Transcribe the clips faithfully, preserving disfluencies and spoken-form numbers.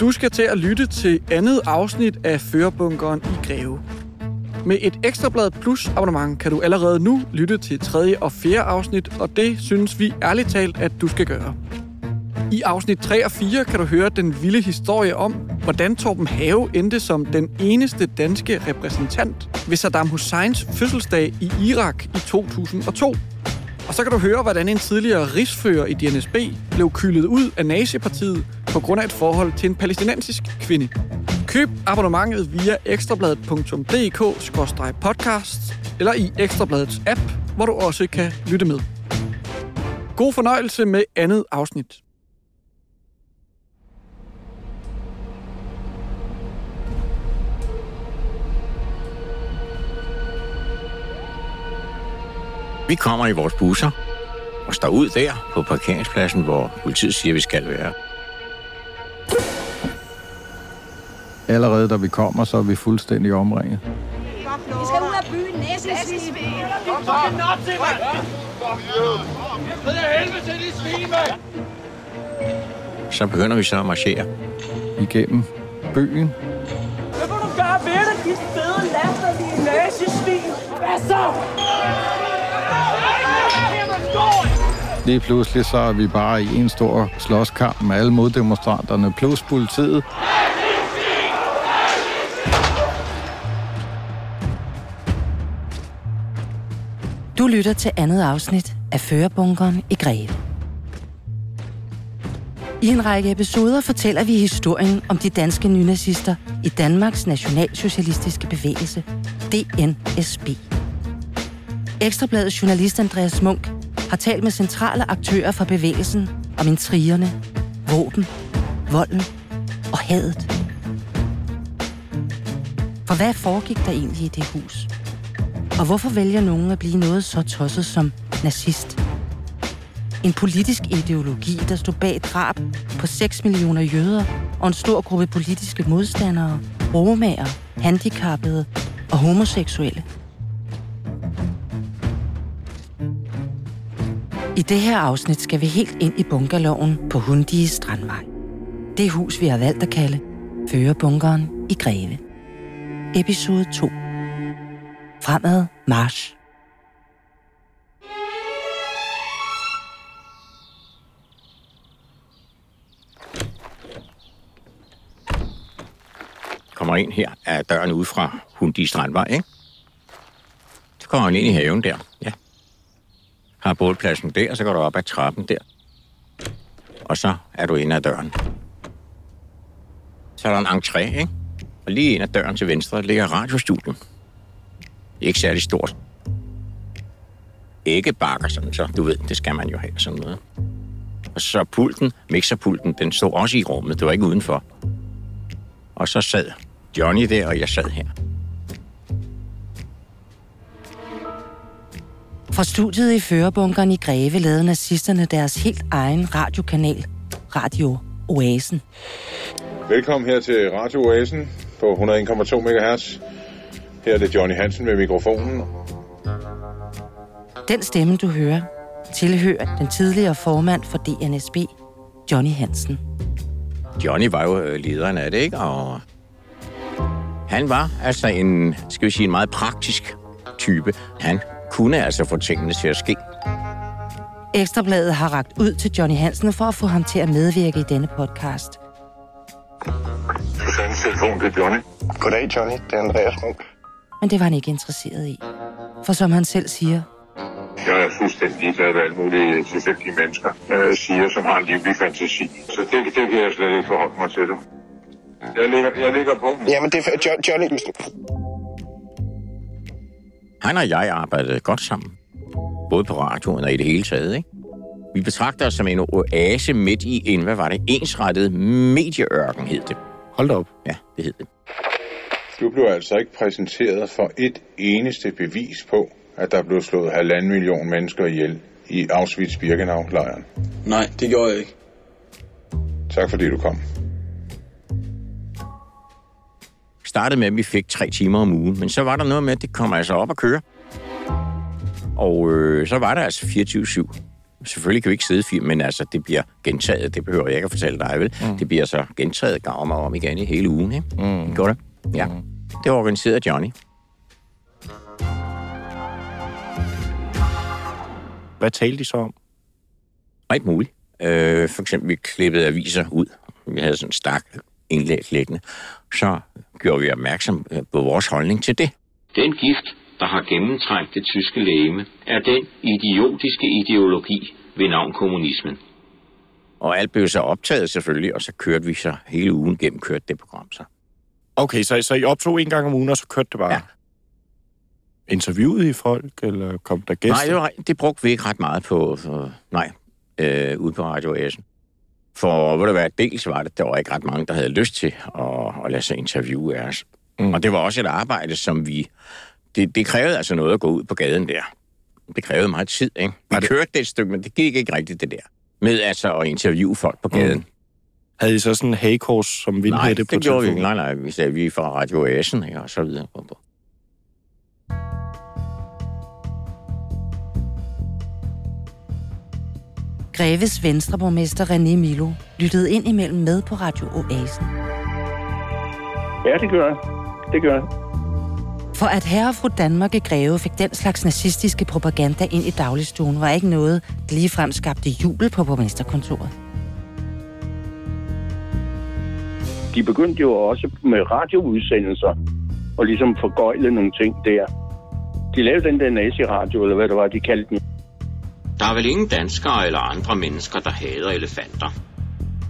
Du skal til at lytte til andet afsnit af Førerbunkeren i Greve. Med et Ekstrabladet Plus abonnement kan du allerede nu lytte til tredje og fjerde afsnit, og det synes vi ærligt talt, at du skal gøre. I afsnit tre og fire kan du høre den vilde historie om, hvordan Torben Have endte som den eneste danske repræsentant ved Saddam Husseins fødselsdag i Irak i to tusind og to. Og så kan du høre, hvordan en tidligere rigsfører i D N S B blev kylet ud af nazipartiet på grund af et forhold til en palæstinensisk kvinde. Køb abonnementet via ekstrabladet punktum d k skråstreg podcast eller i Ekstrabladets app, hvor du også kan lytte med. God fornøjelse med andet afsnit. Vi kommer i vores busser og står ud der på parkeringspladsen, hvor politiet siger, vi skal være. Allerede da vi kommer, så er vi fuldstændig omringet. Vi skal ud af byen næste svin. Kom så! Så begynder vi så at marchere. Igennem byen. Hvad må du gøre ved det? De fede laster, de er nazisvin. Hvad så? Lige pludselig så er vi bare i en stor slåskamp med alle moddemonstranterne plus politiet. Du lytter til andet afsnit af Førerbunkeren i Greve. I en række episoder fortæller vi historien om de danske nynazister i Danmarks Nationalsocialistiske Bevægelse, D N S B. Ekstrabladets journalist Andreas Munk har talt med centrale aktører fra bevægelsen om intrigerne, våben, volden og hadet. For hvad foregik der egentlig i det hus? Og hvorfor vælger nogen at blive noget så tosset som nazist? En politisk ideologi, der stod bag drab på seks millioner jøder og en stor gruppe politiske modstandere, romaer, handicappede og homoseksuelle. I det her afsnit skal vi helt ind i bunkerloven på Hundige Strandvej. Det hus, vi har valgt at kalde Førerbunkeren i Greve. Episode to. Fremad march. Kommer ind her af døren ude fra Hundige Strandvej, ikke? Så kommer han ind i haven der, ja. Har bålpladsen der, så går du op ad trappen der. Og så er du inde ad døren. Så er der en entré, ikke? Og lige ind ad døren til venstre ligger radiostudiet. Ikke særlig stort. Ikke bakker sådan, så du ved, det skal man jo have sådan noget. Og så pulten, mixerpulten, den stod også i rummet, det var ikke udenfor. Og så sad Johnny der, og jeg sad her. Fra studiet i Førerbunkeren i Greve lavede nazisterne deres helt egen radiokanal, Radio Oasen. Velkommen her til Radio Oasen på hundrede og en komma to megahertz. Her er det Johnny Hansen med mikrofonen. Den stemme, du hører, tilhører den tidligere formand for D N S B, Johnny Hansen. Johnny var jo lederen af det, ikke? Og han var altså en, skal vi sige, en meget praktisk type. Han kunne altså få tingene til at ske. Ekstrabladet har rakt ud til Johnny Hansen for at få ham til at medvirke i denne podcast. Susannes telefon til Johnny. Goddag, Johnny. Det er Andreas Munk. Men det var han ikke interesseret i. For som han selv siger... Jeg er fuldstændig glad, hvad alle mulige tilfældige mennesker øh, siger, som har en livlig fantasi. Så det, det kan jeg slet ikke forholde mig til dem. Jeg ligger, jeg ligger på dem. Jamen, det er jo, Johnny... Han og jeg arbejdede godt sammen. Både på radioen og i det hele taget, ikke? Vi betragter os som en oase midt i en, hvad var det, ensrettet medieørken hed det. Hold da op. Ja, det hed det. Du blev altså ikke præsenteret for et eneste bevis på, at der blev slået halvanden million mennesker ihjel i Auschwitz-Birkenau-lejren. Nej, det gjorde jeg ikke. Tak fordi du kom. Startede med, at vi fik tre timer om ugen, men så var der noget med, at det kom altså op at køre. Og øh, så var der altså fireogtyve syv selvfølgelig kan vi ikke sidde i film, men altså, det bliver gentaget. Det behøver jeg ikke at fortælle dig, vel? Mm. Det bliver så gentaget gang om og om igen i hele ugen, ikke? Mm. Går det? Ja. Mm. Det var organiseret af Johnny. Hvad talte de så om? Ikke muligt. Øh, for eksempel, vi klippede aviser ud. Vi havde sådan en stak indlæg liggende. Så gjorde vi opmærksom på vores holdning til det. Den gift, der har gennemtrængt det tyske legeme, er den idiotiske ideologi ved navn kommunismen. Og alt blev så optaget selvfølgelig, og så kørte vi så hele ugen gennem, kørte det program så. Okay, så, så I optog en gang om ugen, og så kørte det bare? Ja. Interviewede I folk, eller kom der gæster? Nej, det, var, det brugte vi ikke ret meget på, for, nej, øh, ude på Radio Oasen. For hvor det var, dels var det, der var ikke ret mange, der havde lyst til at, at lade sig interviewe af os. Mm. Og det var også et arbejde, som vi... Det, det krævede altså noget at gå ud på gaden der. Det krævede meget tid, ikke? Vi det... kørte det et stykke, men det gik ikke rigtigt det der. Med altså at interviewe folk på gaden. Mm. Havde I så sådan en hagekors, som ville have det på telefonen? Nej, det gjorde vi. Nej, nej, vi sagde, vi er fra Radio Oasen, ikke? Og så videre. Greves venstreborgmester René Milo lyttede ind imellem med på Radio Oasen. Ja, det gør jeg. Det gør jeg. For at herre og fru Danmark i Greve fik den slags nazistiske propaganda ind i dagligstuen, var ikke noget, der ligefrem skabte jubel på borgmesterkontoret. De begyndte jo også med radioudsendelser og ligesom forgøjle nogle ting der. De lavede den der naziradio, eller hvad det var, de kaldte den. Der er vel ingen danskere eller andre mennesker, der hader elefanter.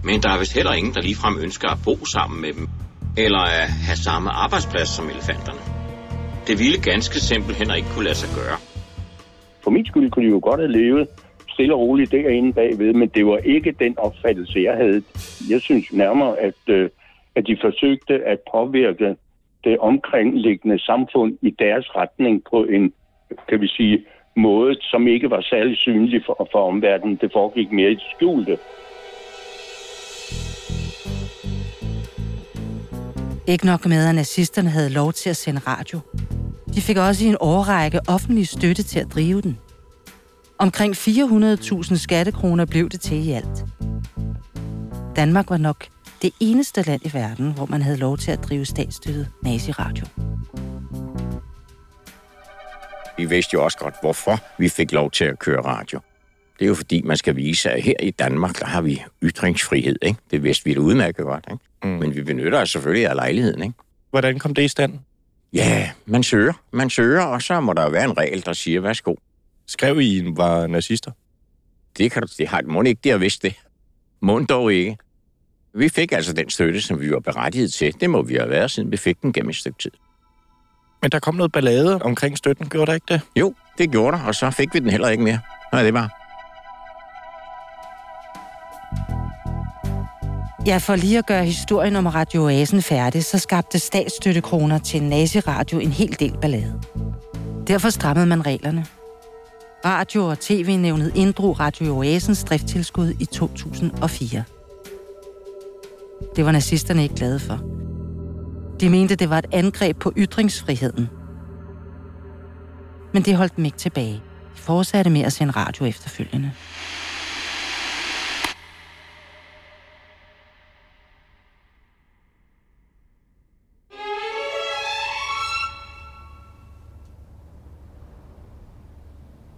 Men der er vist heller ingen, der ligefrem ønsker at bo sammen med dem, eller at have samme arbejdsplads som elefanterne. Det ville ganske simpelthen ikke kunne lade sig gøre. For min skyld kunne de jo godt have levet stille og roligt derinde bagved, men det var ikke den opfattelse, jeg havde. Jeg synes nærmere, at, at de forsøgte at påvirke det omkringliggende samfund i deres retning på en, kan vi sige, måde, som ikke var særlig synlig for, for omverdenen. Det foregik mere i det skjulte. Ikke nok med, at nazisterne havde lov til at sende radio. De fik også i en årrække offentlig støtte til at drive den. Omkring fire hundrede tusind skattekroner blev det til i alt. Danmark var nok det eneste land i verden, hvor man havde lov til at drive statsstøttet naziradio. Vi vidste jo også godt, hvorfor vi fik lov til at køre radio. Det er jo fordi, man skal vise, at her i Danmark, der har vi ytringsfrihed, ikke? Det vidste vi da udmærket godt, ikke? Mm. Men vi benytter os selvfølgelig af lejligheden, ikke? Hvordan kom det i stand? Ja, man søger. Man søger, og så må der være en regel, der siger, værsgo. Skrev I, I var nazister? Det kan du... Det har mon ikke, de har vidst det. Mon dog ikke. Vi fik altså den støtte, som vi var berettiget til. Det må vi have været, siden vi fik den gennem et stykke tid. Men der kom noget ballade omkring støtten, gjorde der ikke det? Jo, det gjorde der, og så fik vi den heller ikke mere. Nej, det var. Ja, for lige at gøre historien om Radio Oasen færdig, så skabte statsstøttekroner til naziradio en hel del ballade. Derfor strammede man reglerne. Radio og T V-nævnet inddrog Radio Oasens driftstilskud i to tusind og fire. Det var nazisterne ikke glade for. De mente, det var et angreb på ytringsfriheden. Men det holdt dem ikke tilbage. De fortsatte med at sende radio efterfølgende.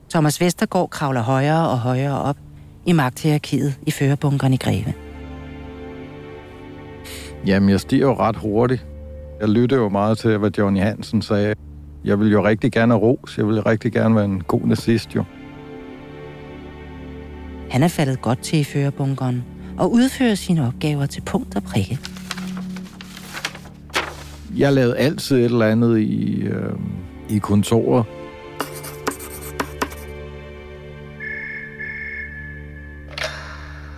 Thomas Vestergaard kravler højere og højere op i magthierarkiet i Førerbunkeren i Greve. Jamen, jeg stiger jo ret hurtigt. Jeg lyttede jo meget til, hvad Johnny Hansen sagde. Jeg ville jo rigtig gerne ros. Jeg ville rigtig gerne være en god nazist, jo. Han er faldet godt til i Førerbunkeren og udfører sine opgaver til punkt og prikke. Jeg lavede altid et eller andet i, øh, i kontoret.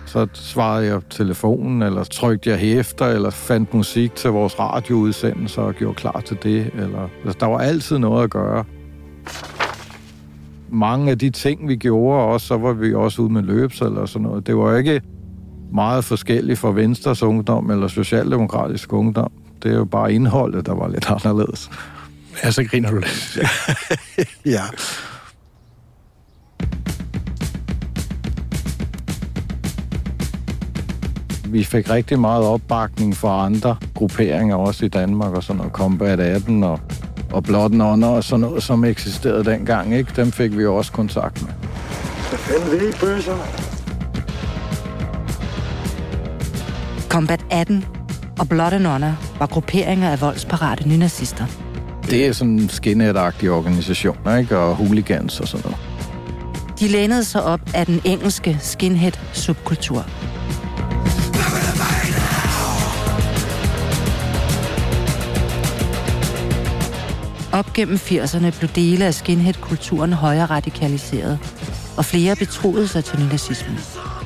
Så svarede jeg telefonen, eller trykte jeg hæfter, eller fandt musik til vores radioudsendelser og gjorde klar til det. Eller... Altså, der var altid noget at gøre. Mange af de ting, vi gjorde, og så var vi også ude med løbs eller sådan noget. Det var ikke meget forskelligt for Venstres ungdom eller socialdemokratisk ungdom. Det er jo bare indholdet, der var lidt anderledes. Ja, så griner du lidt. Ja. Ja. Vi fik rigtig meget opbakning fra andre grupperinger, også i Danmark, og sådan noget Combat atten og, og Blood and Honour og sådan noget, som eksisterede dengang, ikke? Dem fik vi også kontakt med. Hvad fanden vil I, bøsser? Combat atten og Blood and Honour var grupperinger af voldsparate nynazister. Det er sådan skinhead-agtige organisationer, ikke? Og hooligans og sådan noget. De lænede sig op af den engelske skinhead-subkultur. Op gennem firserne blev dele af skinhead-kulturen højere radikaliseret, og flere betroede sig til nynazismen.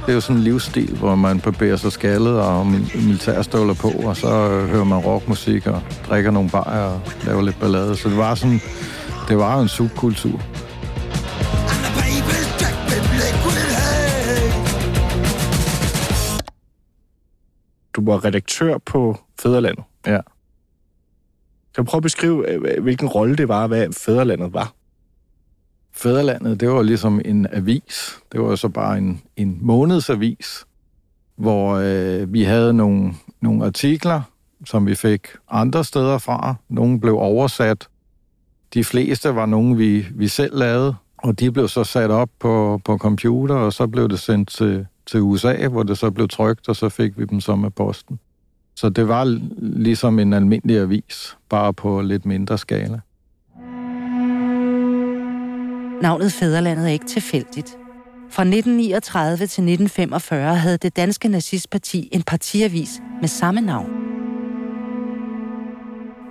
Det er jo sådan en livsstil, hvor man barberer sig skaldet og militærstøvler på, og så hører man rockmusik og drikker nogle bajer og laver lidt ballade. Så det var sådan, det var en subkultur. Du var redaktør på Fædrelandet. Ja. Kan du prøve at beskrive, hvilken rolle det var, hvad Fædrelandet var? Fædrelandet, det var ligesom en avis. Det var så bare en, en månedsavis, hvor øh, vi havde nogle, nogle artikler, som vi fik andre steder fra. Nogle blev oversat. De fleste var nogle, vi, vi selv lavede, og de blev så sat op på, på computer, og så blev det sendt til, til U S A, hvor det så blev trykt, og så fik vi dem så med posten. Så det var ligesom en almindelig avis, bare på lidt mindre skala. Navnet Fædrelandet er ikke tilfældigt. Fra nitten niogtredive til nitten femogfyrre havde det danske nazistparti en partiavis med samme navn.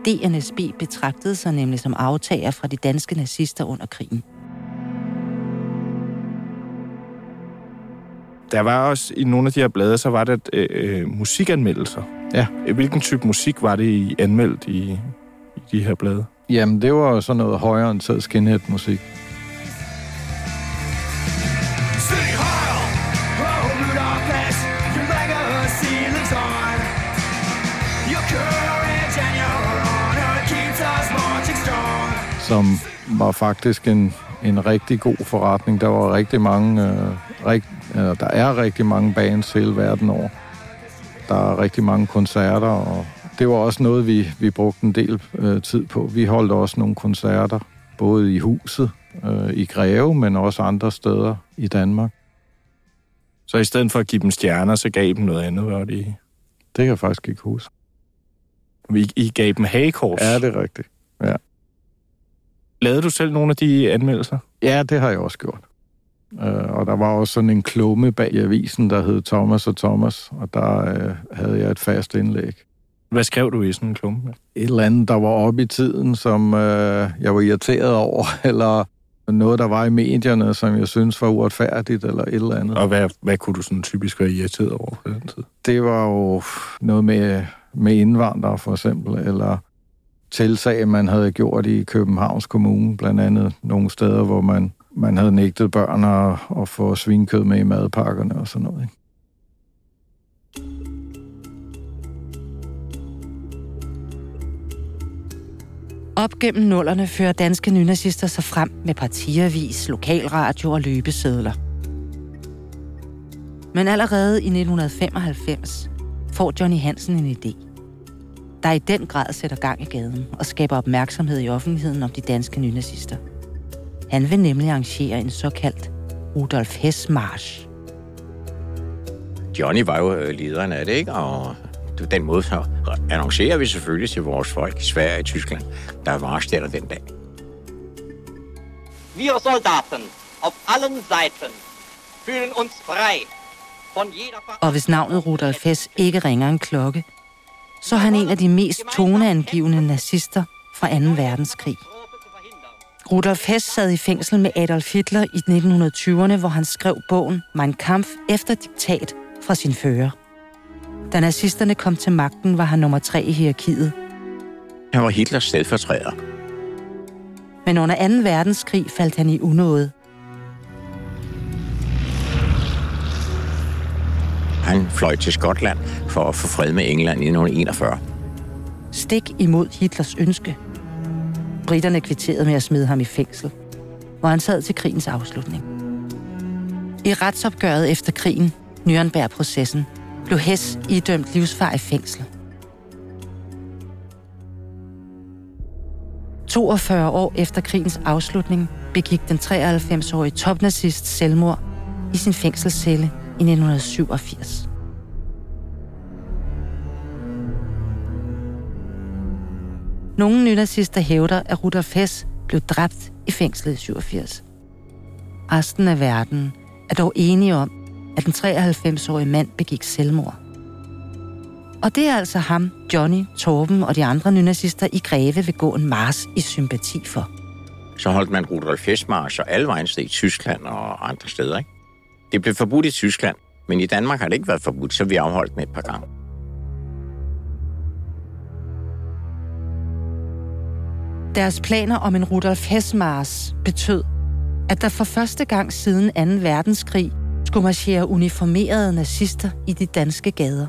D N S B betragtede sig nemlig som aftager fra de danske nazister under krigen. Der var også i nogle af de her blade, så var der øh, musikanmeldelser. Ja. Hvilken type musik var det I anmeldt i, i de her blade? Jamen, det var sådan noget højere end så skinhead-musik. Som var faktisk en, en rigtig god forretning. Der var rigtig mange... Øh, rigt, øh, der er rigtig mange bands hele verden over. Der er rigtig mange koncerter, og det var også noget, vi, vi brugte en del øh, tid på. Vi holdt også nogle koncerter, både i huset, øh, i Greve, men også andre steder i Danmark. Så i stedet for at give dem stjerner, så gav I dem noget andet, var det? Det kan jeg faktisk ikke huske. I, I gav dem hagekors? Ja, det er rigtigt, ja. Lavede du selv nogle af de anmeldelser? Ja, det har jeg også gjort. Øh, og der var også sådan en klumme bag avisen, der hed Thomas og Thomas, og der øh, havde jeg et fast indlæg. Hvad skrev du i sådan en klumme? Et eller andet, der var oppe i tiden, som øh, jeg var irriteret over, eller noget, der var i medierne, som jeg synes var uretfærdigt, eller et eller andet. Og hvad, hvad kunne du sådan typisk være irriteret over på den tid? Det var jo noget med, med indvandrere, for eksempel, eller... tilsag, man havde gjort i Københavns Kommune, blandt andet nogle steder, hvor man, man havde nægtet børn at, at få svinekød med i madpakkerne og sådan noget. Ikke? Op gennem nullerne fører danske nynazister sig frem med partiavis, lokalradio og løbesedler. Men allerede i nitten femoghalvfems får Johnny Hansen en idé, der i den grad sætter gang i gaden og skaber opmærksomhed i offentligheden om de danske nynazister. Han vil nemlig arrangere en såkaldt Rudolf Hess-march. Johnny var jo lederen af det, ikke? Og på den måde så annoncerer vi selvfølgelig til vores folk i Sverige og Tyskland, der marcherer den dag. Vi soldaten auf allen Seiten fühlen uns frei von jeder... Og hvis navnet Rudolf Hess ikke ringer en klokke, så er han en af de mest toneangivende nazister fra anden verdenskrig. Rudolf Hess sad i fængsel med Adolf Hitler i nitten tyverne, hvor han skrev bogen Mein Kampf efter diktat fra sin fører. Da nazisterne kom til magten, var han nummer tre i hierarkiet. Han var Hitlers stedfortræder. Men under anden verdenskrig faldt han i unåde. Han fløj til Skotland for at få fred med England i nitten enogfyrre. Stik imod Hitlers ønske. Briterne kvitterede med at smide ham i fængsel, hvor han sad til krigens afslutning. I retsopgøret efter krigen, Nürnberg-processen, blev Hess idømt livsvarigt fængsel. toogfyrre år efter krigens afslutning begik den treoghalvfems-årige topnazist selvmord i sin fængselscelle i nitten syvogfirs. Nogle nynazister hævder, at Rudolf Hess blev dræbt i fængslet i syvogfirs. Resten af verden er dog enige om, at den treoghalvfems-årige mand begik selvmord. Og det er altså ham, Johnny, Torben og de andre nynazister i Greve vil gå en march i sympati for. Så holdt man Rudolf Hess-march og alle vejen i Tyskland og andre steder, ikke? Det blev forbudt i Tyskland, men i Danmark har det ikke været forbudt, så vi afholdt den et par gange. Deres planer om en Rudolf Hess-march betød, at der for første gang siden anden verdenskrig skulle marchere uniformerede nazister i de danske gader.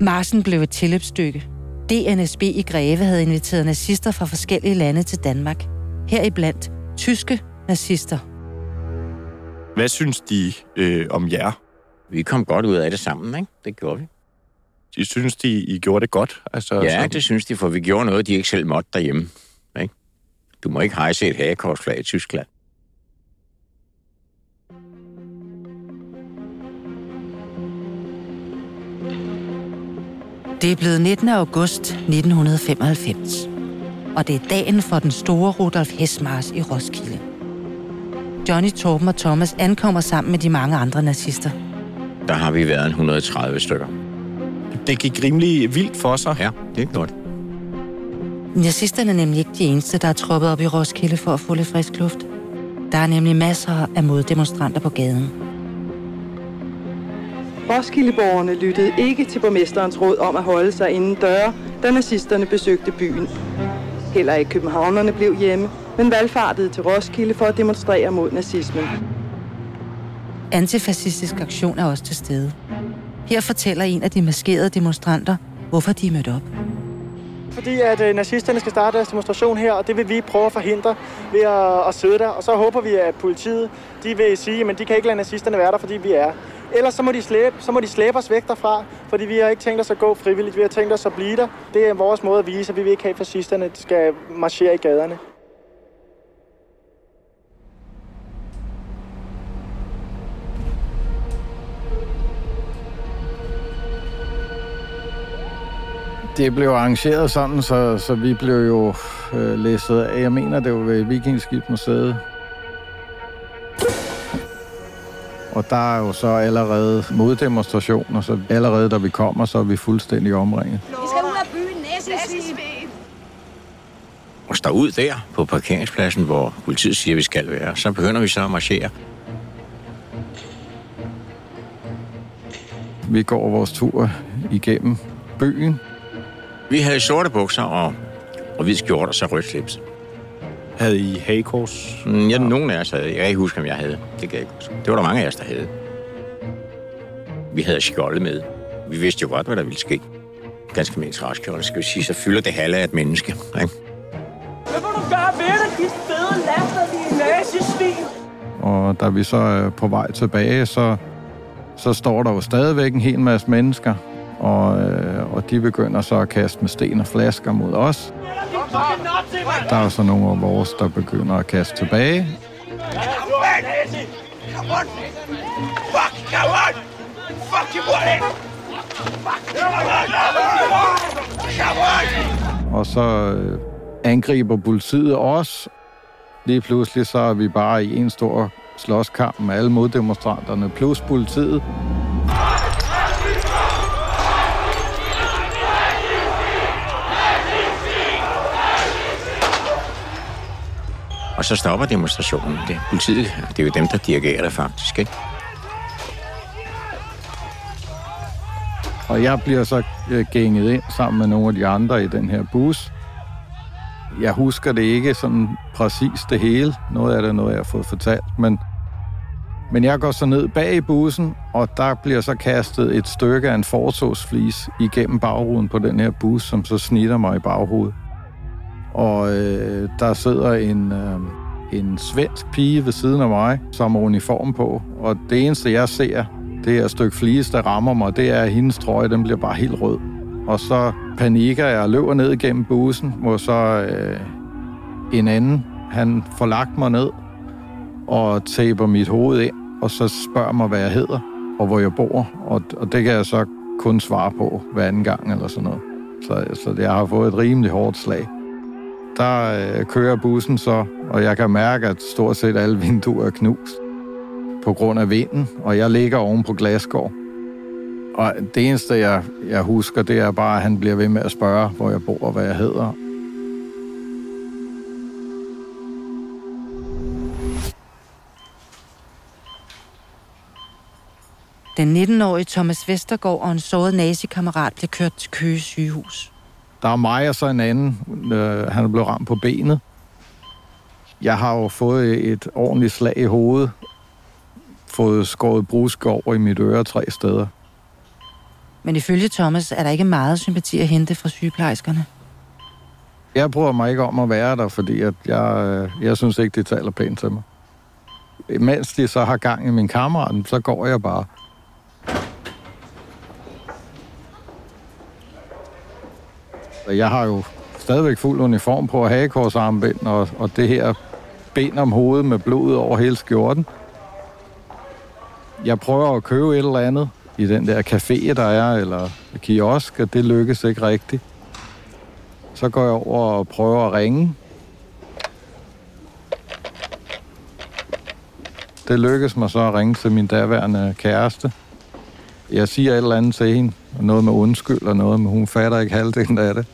Marchen blev et tilløbsstykke. D N S B i Greve havde inviteret nazister fra forskellige lande til Danmark. Heriblandt tyske nazister. Hvad synes de øh, om jer? Vi kom godt ud af det sammen, ikke? Det gjorde vi. De synes, de I gjorde det godt? Altså, ja, sådan. Det synes de, for vi gjorde noget, de ikke selv måtte derhjemme. Ikke? Du må ikke hejse et hagekorsflag i Tyskland. Det er blevet nittende august nitten femoghalvfems, og det er dagen for den store Rudolf Hess-march i Roskilde. Johnny, Torben og Thomas ankommer sammen med de mange andre nazister. Der har vi været et hundrede og tredive stykker. Det gik rimelig vildt for sig. Ja, det er godt. Nazisterne er nemlig ikke de eneste, der er troppet op i Roskilde for at få lidt frisk luft. Der er nemlig masser af moddemonstranter på gaden. Roskildeborgerne lyttede ikke til borgmesterens råd om at holde sig inden døre, da nazisterne besøgte byen. Heller ikke københavnerne blev hjemme, men valgfartede til Roskilde for at demonstrere mod nazismen. Antifascistisk aktion er også til stede. Her fortæller en af de maskerede demonstranter, hvorfor de er mødt op. Fordi at nazisterne skal starte deres demonstration her, og det vil vi prøve at forhindre ved at, at sidde der. Og så håber vi, at politiet de vil sige, at de kan ikke lade nazisterne være der, fordi vi er. Ellers så må de slæbe, så må de slæbe os væk derfra, fordi vi har ikke tænkt os at gå frivilligt. Vi har tænkt os at blive der. Det er vores måde at vise, at vi vil ikke have, at fascisterne skal marchere i gaderne. Det blev arrangeret sådan, så, så vi blev jo øh, læsset af. Jeg mener, det var ved Vikingeskibsmuseet. Og der er jo så allerede moddemonstrationer, så allerede da vi kommer, så er vi fuldstændig omringet. Vi skal ud af byen, S S B. Og står ud der på parkeringspladsen, hvor politiet siger, vi skal være, så begynder vi så at marchere. Vi går vores tur igennem byen. Vi havde sorte bukser og, og hvid skjort og så rødt slips. Havde I hagekors? Mm, ja, nogen af os havde. Jeg kan ikke huske, om jeg havde. Det kan jeg ikke huske. Det var der mange af os, der havde. Vi havde skjolde med. Vi vidste jo godt, hvad der ville ske. Ganske mindst raskjolde, skal vi sige. Så fylder det halve af et menneske. Ikke? Hvad må du gøre ved det, de fede laster, de nazisvin? Og da vi så er på vej tilbage, så, så står der jo stadigvæk en hel masse mennesker. Og, øh, og de begynder så at kaste med sten og flasker mod os. Der er så nogle af vores, der begynder at kaste tilbage. Og så angriber politiet os. Lige pludselig så er vi bare i en stor slåskamp med alle moddemonstranterne plus politiet. Og så stopper demonstrationen. Det er politiet, det er jo dem, der dirigerer det faktisk, ikke? Og jeg bliver så gænget ind sammen med nogle af de andre i den her bus. Jeg husker det ikke sådan præcis det hele. Noget af det er noget, jeg har fået fortalt. Men, men jeg går så ned bag i bussen, og der bliver så kastet et stykke af en fortovsflis igennem bagruden på den her bus, som så snitter mig i baghovedet. Og øh, der sidder en, øh, en svensk pige ved siden af mig, som har uniform på. Og det eneste, jeg ser, det er stykke flis, der rammer mig, det er hendes trøje, den bliver bare helt rød. Og så panikker jeg og løber ned igennem bussen, hvor så øh, en anden, han får lagt mig ned og taber mit hoved ind, og så spørger mig, hvad jeg hedder og hvor jeg bor, og, og det kan jeg så kun svare på hver anden gang eller sådan noget. Så, så jeg har fået et rimelig hårdt slag. Der øh, kører bussen så, og jeg kan mærke, at stort set alle vinduer er knust på grund af vinden, og jeg ligger oven på Glasgow. Og det eneste, jeg, jeg husker, det er bare, at han bliver ved med at spørge, hvor jeg bor og hvad jeg hedder. Den nitten-årige Thomas Vestergaard og en såret nazikammerat blev kørt til Køge sygehus. Der er mig og så en anden. Han er blevet ramt på benet. Jeg har jo fået et ordentligt slag i hovedet. Fået skåret brusk over i mit øre tre steder. Men ifølge Thomas er der ikke meget sympati at hente fra sygeplejerskerne. Jeg prøver mig ikke om at være der, fordi at jeg, jeg synes ikke, de taler pænt til mig. Mens de så har gang i min kammerat, så går jeg bare. Jeg har jo stadigvæk fuld uniform på og hagekorsarmbind, og, og det her ben om hovedet med blod over hele skjorten. Jeg prøver at købe et eller andet i den der café, der er, eller kiosk, og det lykkes ikke rigtigt. Så går jeg over og prøver at ringe. Det lykkedes mig så at ringe til min daværende kæreste. Jeg siger et eller andet til hende, og noget med undskyld og noget, men hun fatter ikke halvdelen af det.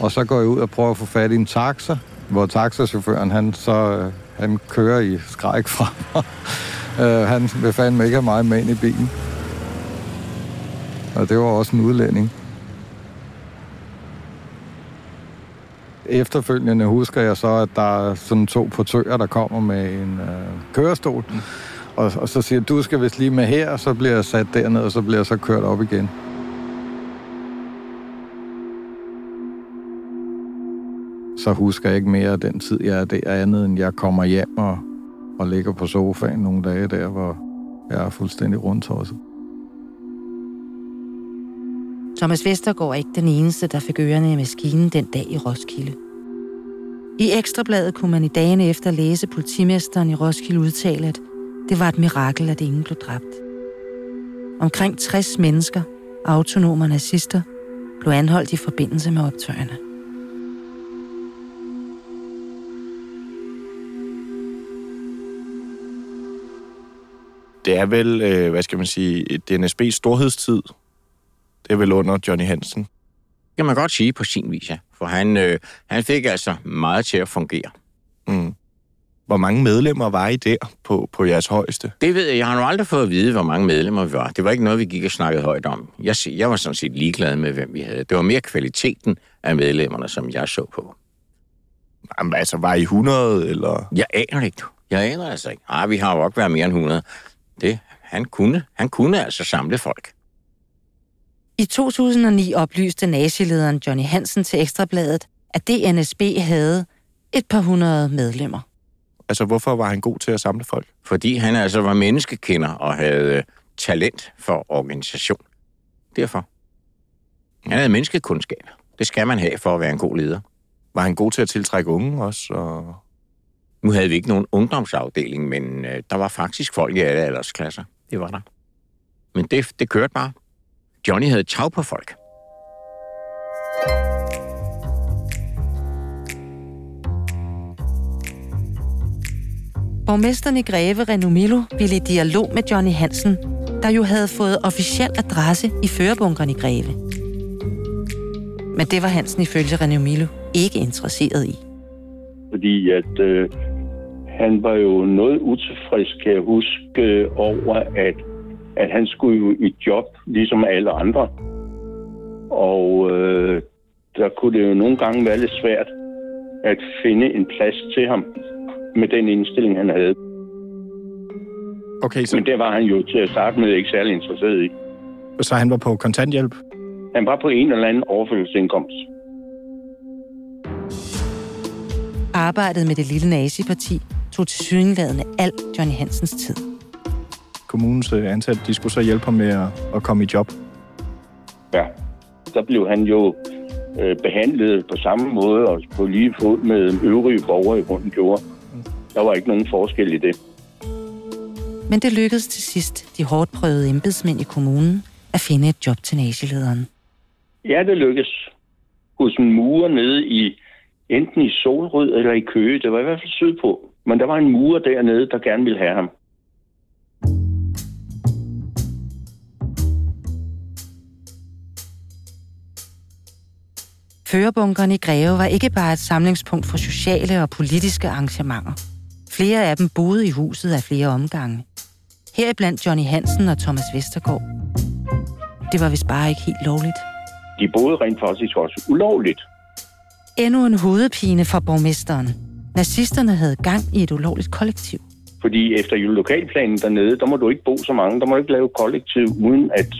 Og så går jeg ud og prøver at få fat i en taxa, hvor taxachaufføren, han så han kører i skræk fra mig. Han vil fandme ikke have mig med ind i bilen. Og det var også en udlænding. Efterfølgende husker jeg så, at der er sådan to portører, der kommer med en øh, kørestol. Og, og så siger, du skal vist lige med her, og så bliver jeg sat derned, og så bliver jeg så kørt op igen. Så husker jeg ikke mere den tid, jeg er der, andet end jeg kommer hjem og, og ligger på sofaen nogle dage der, hvor jeg er fuldstændig rundtosset. Thomas Vestergaard er ikke den eneste, der fik ørerne i maskinen den dag i Roskilde. I Ekstrabladet kunne man i dagene efter læse politimesteren i Roskilde udtale, at det var et mirakel, at ingen blev dræbt. Omkring tres mennesker, autonome og nazister, blev anholdt i forbindelse med optøjerne. Det er vel, hvad skal man sige, D N S B's storhedstid. Det er vel under Johnny Hansen. Det kan man godt sige på sin vis, ja. For han, øh, han fik altså meget til at fungere. Mm. Hvor mange medlemmer var I der på, på jeres højeste? Det ved jeg. Jeg har nu aldrig fået at vide, hvor mange medlemmer vi var. Det var ikke noget, vi gik og snakkede højt om. Jeg, jeg var sådan set ligeglad med, hvem vi havde. Det var mere kvaliteten af medlemmerne, som jeg så på. Jamen, altså, var I hundrede, eller? Jeg aner ikke. Jeg aner altså ikke. Ej, vi har jo også været mere end hundrede. Det, han kunne. Han kunne altså samle folk. I to tusind og ni oplyste nazilederen Johnny Hansen til Ekstrabladet, at D N S B havde et par hundrede medlemmer. Altså, hvorfor var han god til at samle folk? Fordi han altså var menneskekender og havde talent for organisation. Derfor. Han havde menneskekundskab. Det skal man have for at være en god leder. Var han god til at tiltrække unge også? Og... Nu havde vi ikke nogen ungdomsafdeling, men øh, der var faktisk folk i alle aldersklasser. Det var der. Men det, det kørte bare. Johnny havde tag på folk. Borgmesteren i Greve, René Milo, ville i dialog med Johnny Hansen, der jo havde fået officiel adresse i Førerbunkeren i Greve. Men det var Hansen ifølge René Milo ikke interesseret i. Fordi at øh, han var jo noget utilfreds, kan jeg huske, over at at han skulle jo i job, ligesom alle andre. Og øh, der kunne det jo nogle gange være lidt svært at finde en plads til ham med den indstilling, han havde. Okay, så... Men det var han jo til at starte med ikke særlig interesseret i. Så han var på kontanthjælp? Han var på en eller anden overførselsindkomst. Arbejdet med det lille naziparti tog til synlædende alt Johnny Hansens tid. Kommunens ansatte, de skulle så hjælpe ham med at, at komme i job. Ja, så blev han jo øh, behandlet på samme måde og på lige fod med øvrige borgere i grunden gjorde. Der var ikke nogen forskel i det. Men det lykkedes til sidst de hårdt prøvede embedsmænd i kommunen at finde et job til nagelederen. Ja, det lykkedes. Hos en murer nede i, enten i Solrød eller i Køge. Det var i hvert fald sydpå. Men der var en murer dernede, der gerne ville have ham. Førerbunkeren i Greve var ikke bare et samlingspunkt for sociale og politiske arrangementer. Flere af dem boede i huset af flere omgange. Heriblandt Johnny Hansen og Thomas Vestergaard. Det var vist bare ikke helt lovligt. De boede rent faktisk også ulovligt. Endnu en hovedpine fra borgmesteren. Nazisterne havde gang i et ulovligt kollektiv. Fordi efter lokalplanen dernede, der må du ikke bo så mange. Der må du ikke lave kollektiv, uden at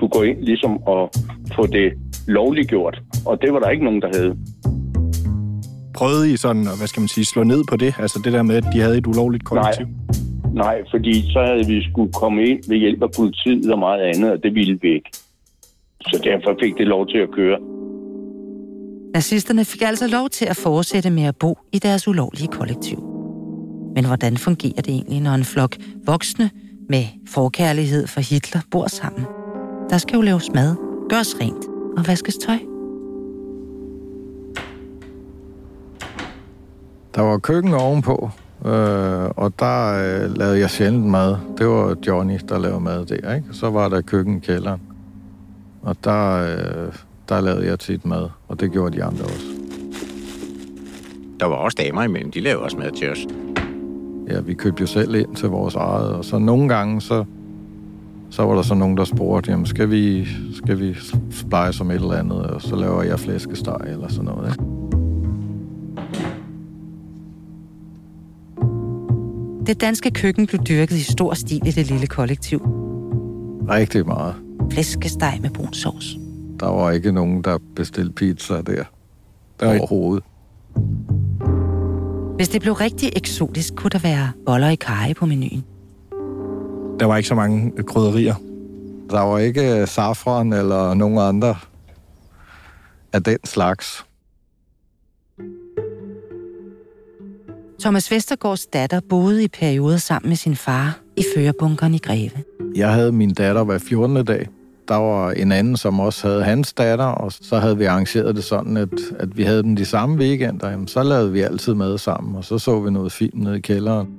du går ind ligesom og får det lovliggjort. Og det var der ikke nogen, der havde. Prøvede I sådan, og hvad skal man sige, slå ned på det? Altså det der med, at de havde et ulovligt kollektiv? Nej, Nej fordi så havde vi skulle komme ind ved hjælp af politiet og meget andet, og det ville vi ikke. Så derfor fik det lov til at køre. Nazisterne fik altså lov til at fortsætte med at bo i deres ulovlige kollektiv. Men hvordan fungerer det egentlig, når en flok voksne med forkærlighed for Hitler bor sammen? Der skal jo laves mad, gøres rent og vaskes tøj. Der var køkken ovenpå, øh, og der øh, lavede jeg sjældent mad. Det var Johnny, der lavede mad der, ikke? Så var der køkken i kælderen. Og der, øh, der lavede jeg tit mad, og det gjorde de andre også. Der var også damer imellem, de lavede også mad til os. Ja, vi købte jo selv ind til vores eget, og så nogle gange, så, så var der så nogen, der spurgte, jamen skal vi, skal vi pleje som et eller andet, og så laver jeg flæskesteg eller sådan noget, ikke? Det danske køkken blev dyrket i stor stil i det lille kollektiv. Rigtig meget. Flæskesteg med brun sovs. Der var ikke nogen, der bestilte pizza der. Der overhovedet. Hvis det blev rigtig eksotisk, kunne der være boller i karry på menuen. Der var ikke så mange krydderier. Der var ikke safran eller nogen andre af den slags. Thomas Vestergaards datter boede i perioder sammen med sin far i Førerbunkeren i Greve. Jeg havde min datter hver fjortende dag. Der var en anden, som også havde hans datter, og så havde vi arrangeret det sådan, at, at vi havde dem de samme weekender. Jamen, så lavede vi altid mad sammen, og så så vi noget film nede i kælderen.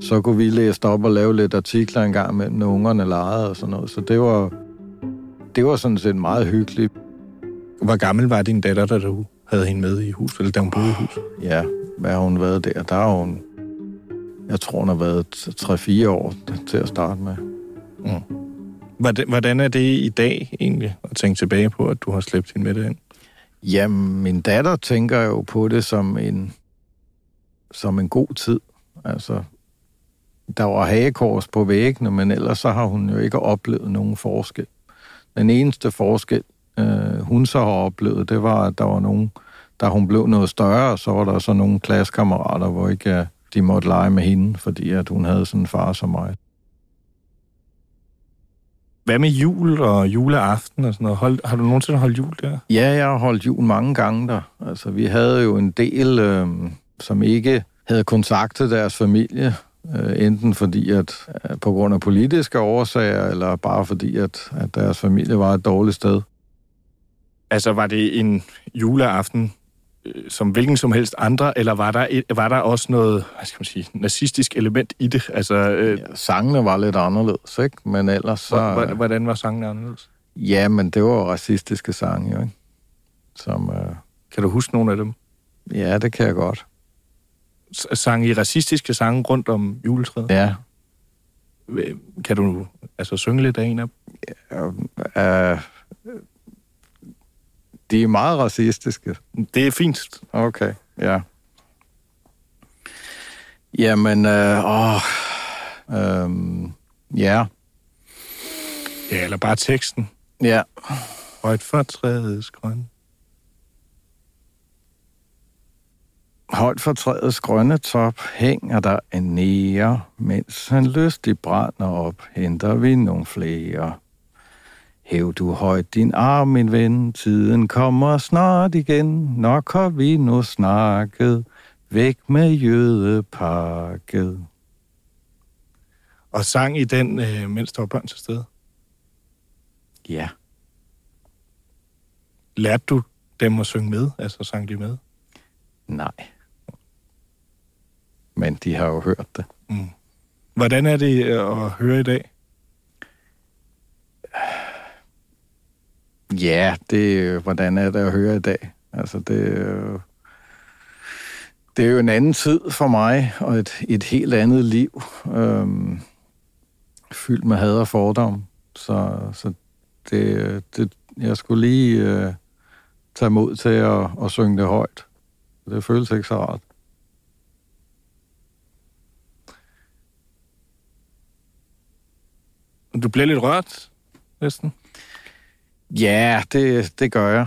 Så kunne vi læse op og lave lidt artikler en gang imellem, når ungerne legede og sådan noget. Så det var, det var sådan set meget hyggeligt. Hvor gammel var din datter, da du havde hende med i huset, eller da hun boede i huset? Ja, hvad har hun været der? Der har hun, jeg tror, hun har været tre-fire år til at starte med. Mm. Hvordan er det i dag egentlig at tænke tilbage på, at du har slæbt hende med det ind? Jamen, min datter tænker jo på det som en, som en god tid. Altså, der var hagekors på væggene, men ellers så har hun jo ikke oplevet nogen forskel. Den eneste forskel, øh, hun så har oplevet, det var, at der var nogen, da hun blev noget større, så var der så nogle klassekammerater, hvor ikke de måtte lege med hende, fordi at hun havde sådan en far som mig. Hvad med jul og juleaften og sådan noget? Hold, har du nogensinde holdt jul der? Ja, jeg har holdt jul mange gange der. Altså, vi havde jo en del, øh, som ikke havde kontaktet deres familie, øh, enten fordi, at øh, på grund af politiske årsager, eller bare fordi, at, at deres familie var et dårligt sted. Altså, var det en juleaften øh, som hvilken som helst andre, eller var der, et, var der også noget, hvad skal man sige, nazistisk element i det? Altså, øh... ja, sangene var lidt anderledes, ikke? Men ellers så... Hvordan var sangene anderledes? Ja, men det var racistiske sange, jo, ikke? Som, øh... Kan du huske nogle af dem? Ja, det kan jeg godt. Sang i racistiske sange rundt om juletræet? Ja. Kan du altså synge lidt af en af dem? Ja, øh... De er meget racistiske. Det er fint. Okay, ja. Jamen, øh, åh, øh, ja. Ja, eller bare teksten. Ja. Rødt for træets grøn. Højt for træets grønne top hænger der en nære, mens han lystigt brænder op, henter vi nogle flere. Hæv du højt din arm, min ven, tiden kommer snart igen, nok har vi nu snakket, væk med jødeparket. Og sang I den, mens der var børn til stede? Ja. Lærte du dem at synge med? Altså sang de med? Nej. Men de har jo hørt det. Mm. Hvordan er det at høre i dag? Ja, det hvordan er det at høre i dag? Altså det, det er jo en anden tid for mig, og et, et helt andet liv, øhm, fyldt med had og fordom. Så, så det, det, jeg skulle lige øh, tage mod til at, at synge det højt. Det føles ikke så rart. Du bliver lidt rørt, næsten? Ja, det, det gør jeg.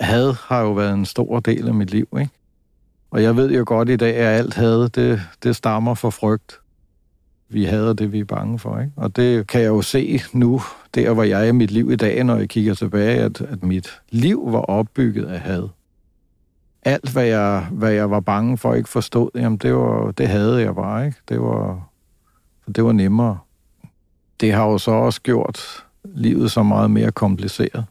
Had har jo været en stor del af mit liv, ikke? Og jeg ved jo godt i dag, at alt had, det, det stammer fra frygt. Vi hader det, vi er bange for, ikke? Og det kan jeg jo se nu, der hvor jeg er i mit liv i dag, når jeg kigger tilbage, at, at mit liv var opbygget af had. Alt, hvad jeg, hvad jeg var bange for, ikke forstod, jamen det, var, det havde jeg bare, ikke? Det var, det var nemmere. Det har jo så også gjort livet så meget mere kompliceret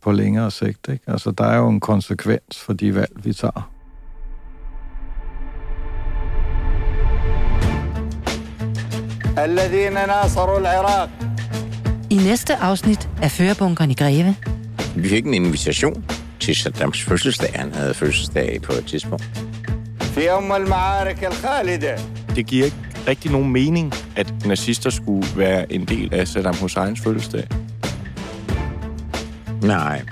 på længere sigt, ikke? Altså, der er jo en konsekvens for de valg, vi tager. I næste afsnit af Førerbunkeren i Greve. Vi fik en invitation til Saddams fødselsdag. Han havde fødselsdag på et tidspunkt. Det giver ikke rigtig nogen mening, at nazister skulle være en del af Saddam Husseins fødselsdag. Nej.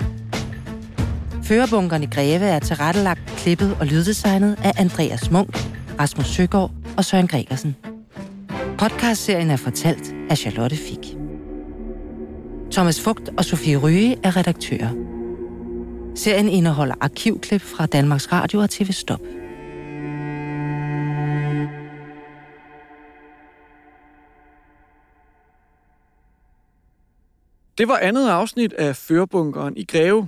Førerbunkeren i Greve er tilrettelagt, klippet og lyddesignet af Andreas Munk, Rasmus Søgaard og Søren Gregersen. Podcastserien er fortalt af Charlotte Fick. Thomas Fugt og Sofie Rye er redaktører. Serien indeholder arkivklip fra Danmarks Radio og T V Stop. Det var andet afsnit af Førerbunkeren i Greve.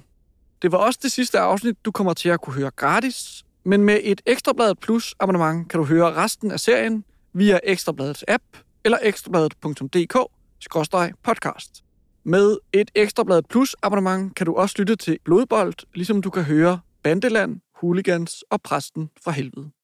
Det var også det sidste afsnit, du kommer til at kunne høre gratis, men med et Ekstrabladet Plus abonnement kan du høre resten af serien via Ekstrabladets app eller ekstrabladet punktum d k skråstreg podcast. Med et Ekstrabladet Plus abonnement kan du også lytte til Blodbold, ligesom du kan høre Bandeland, Hooligans og Præsten fra Helvede.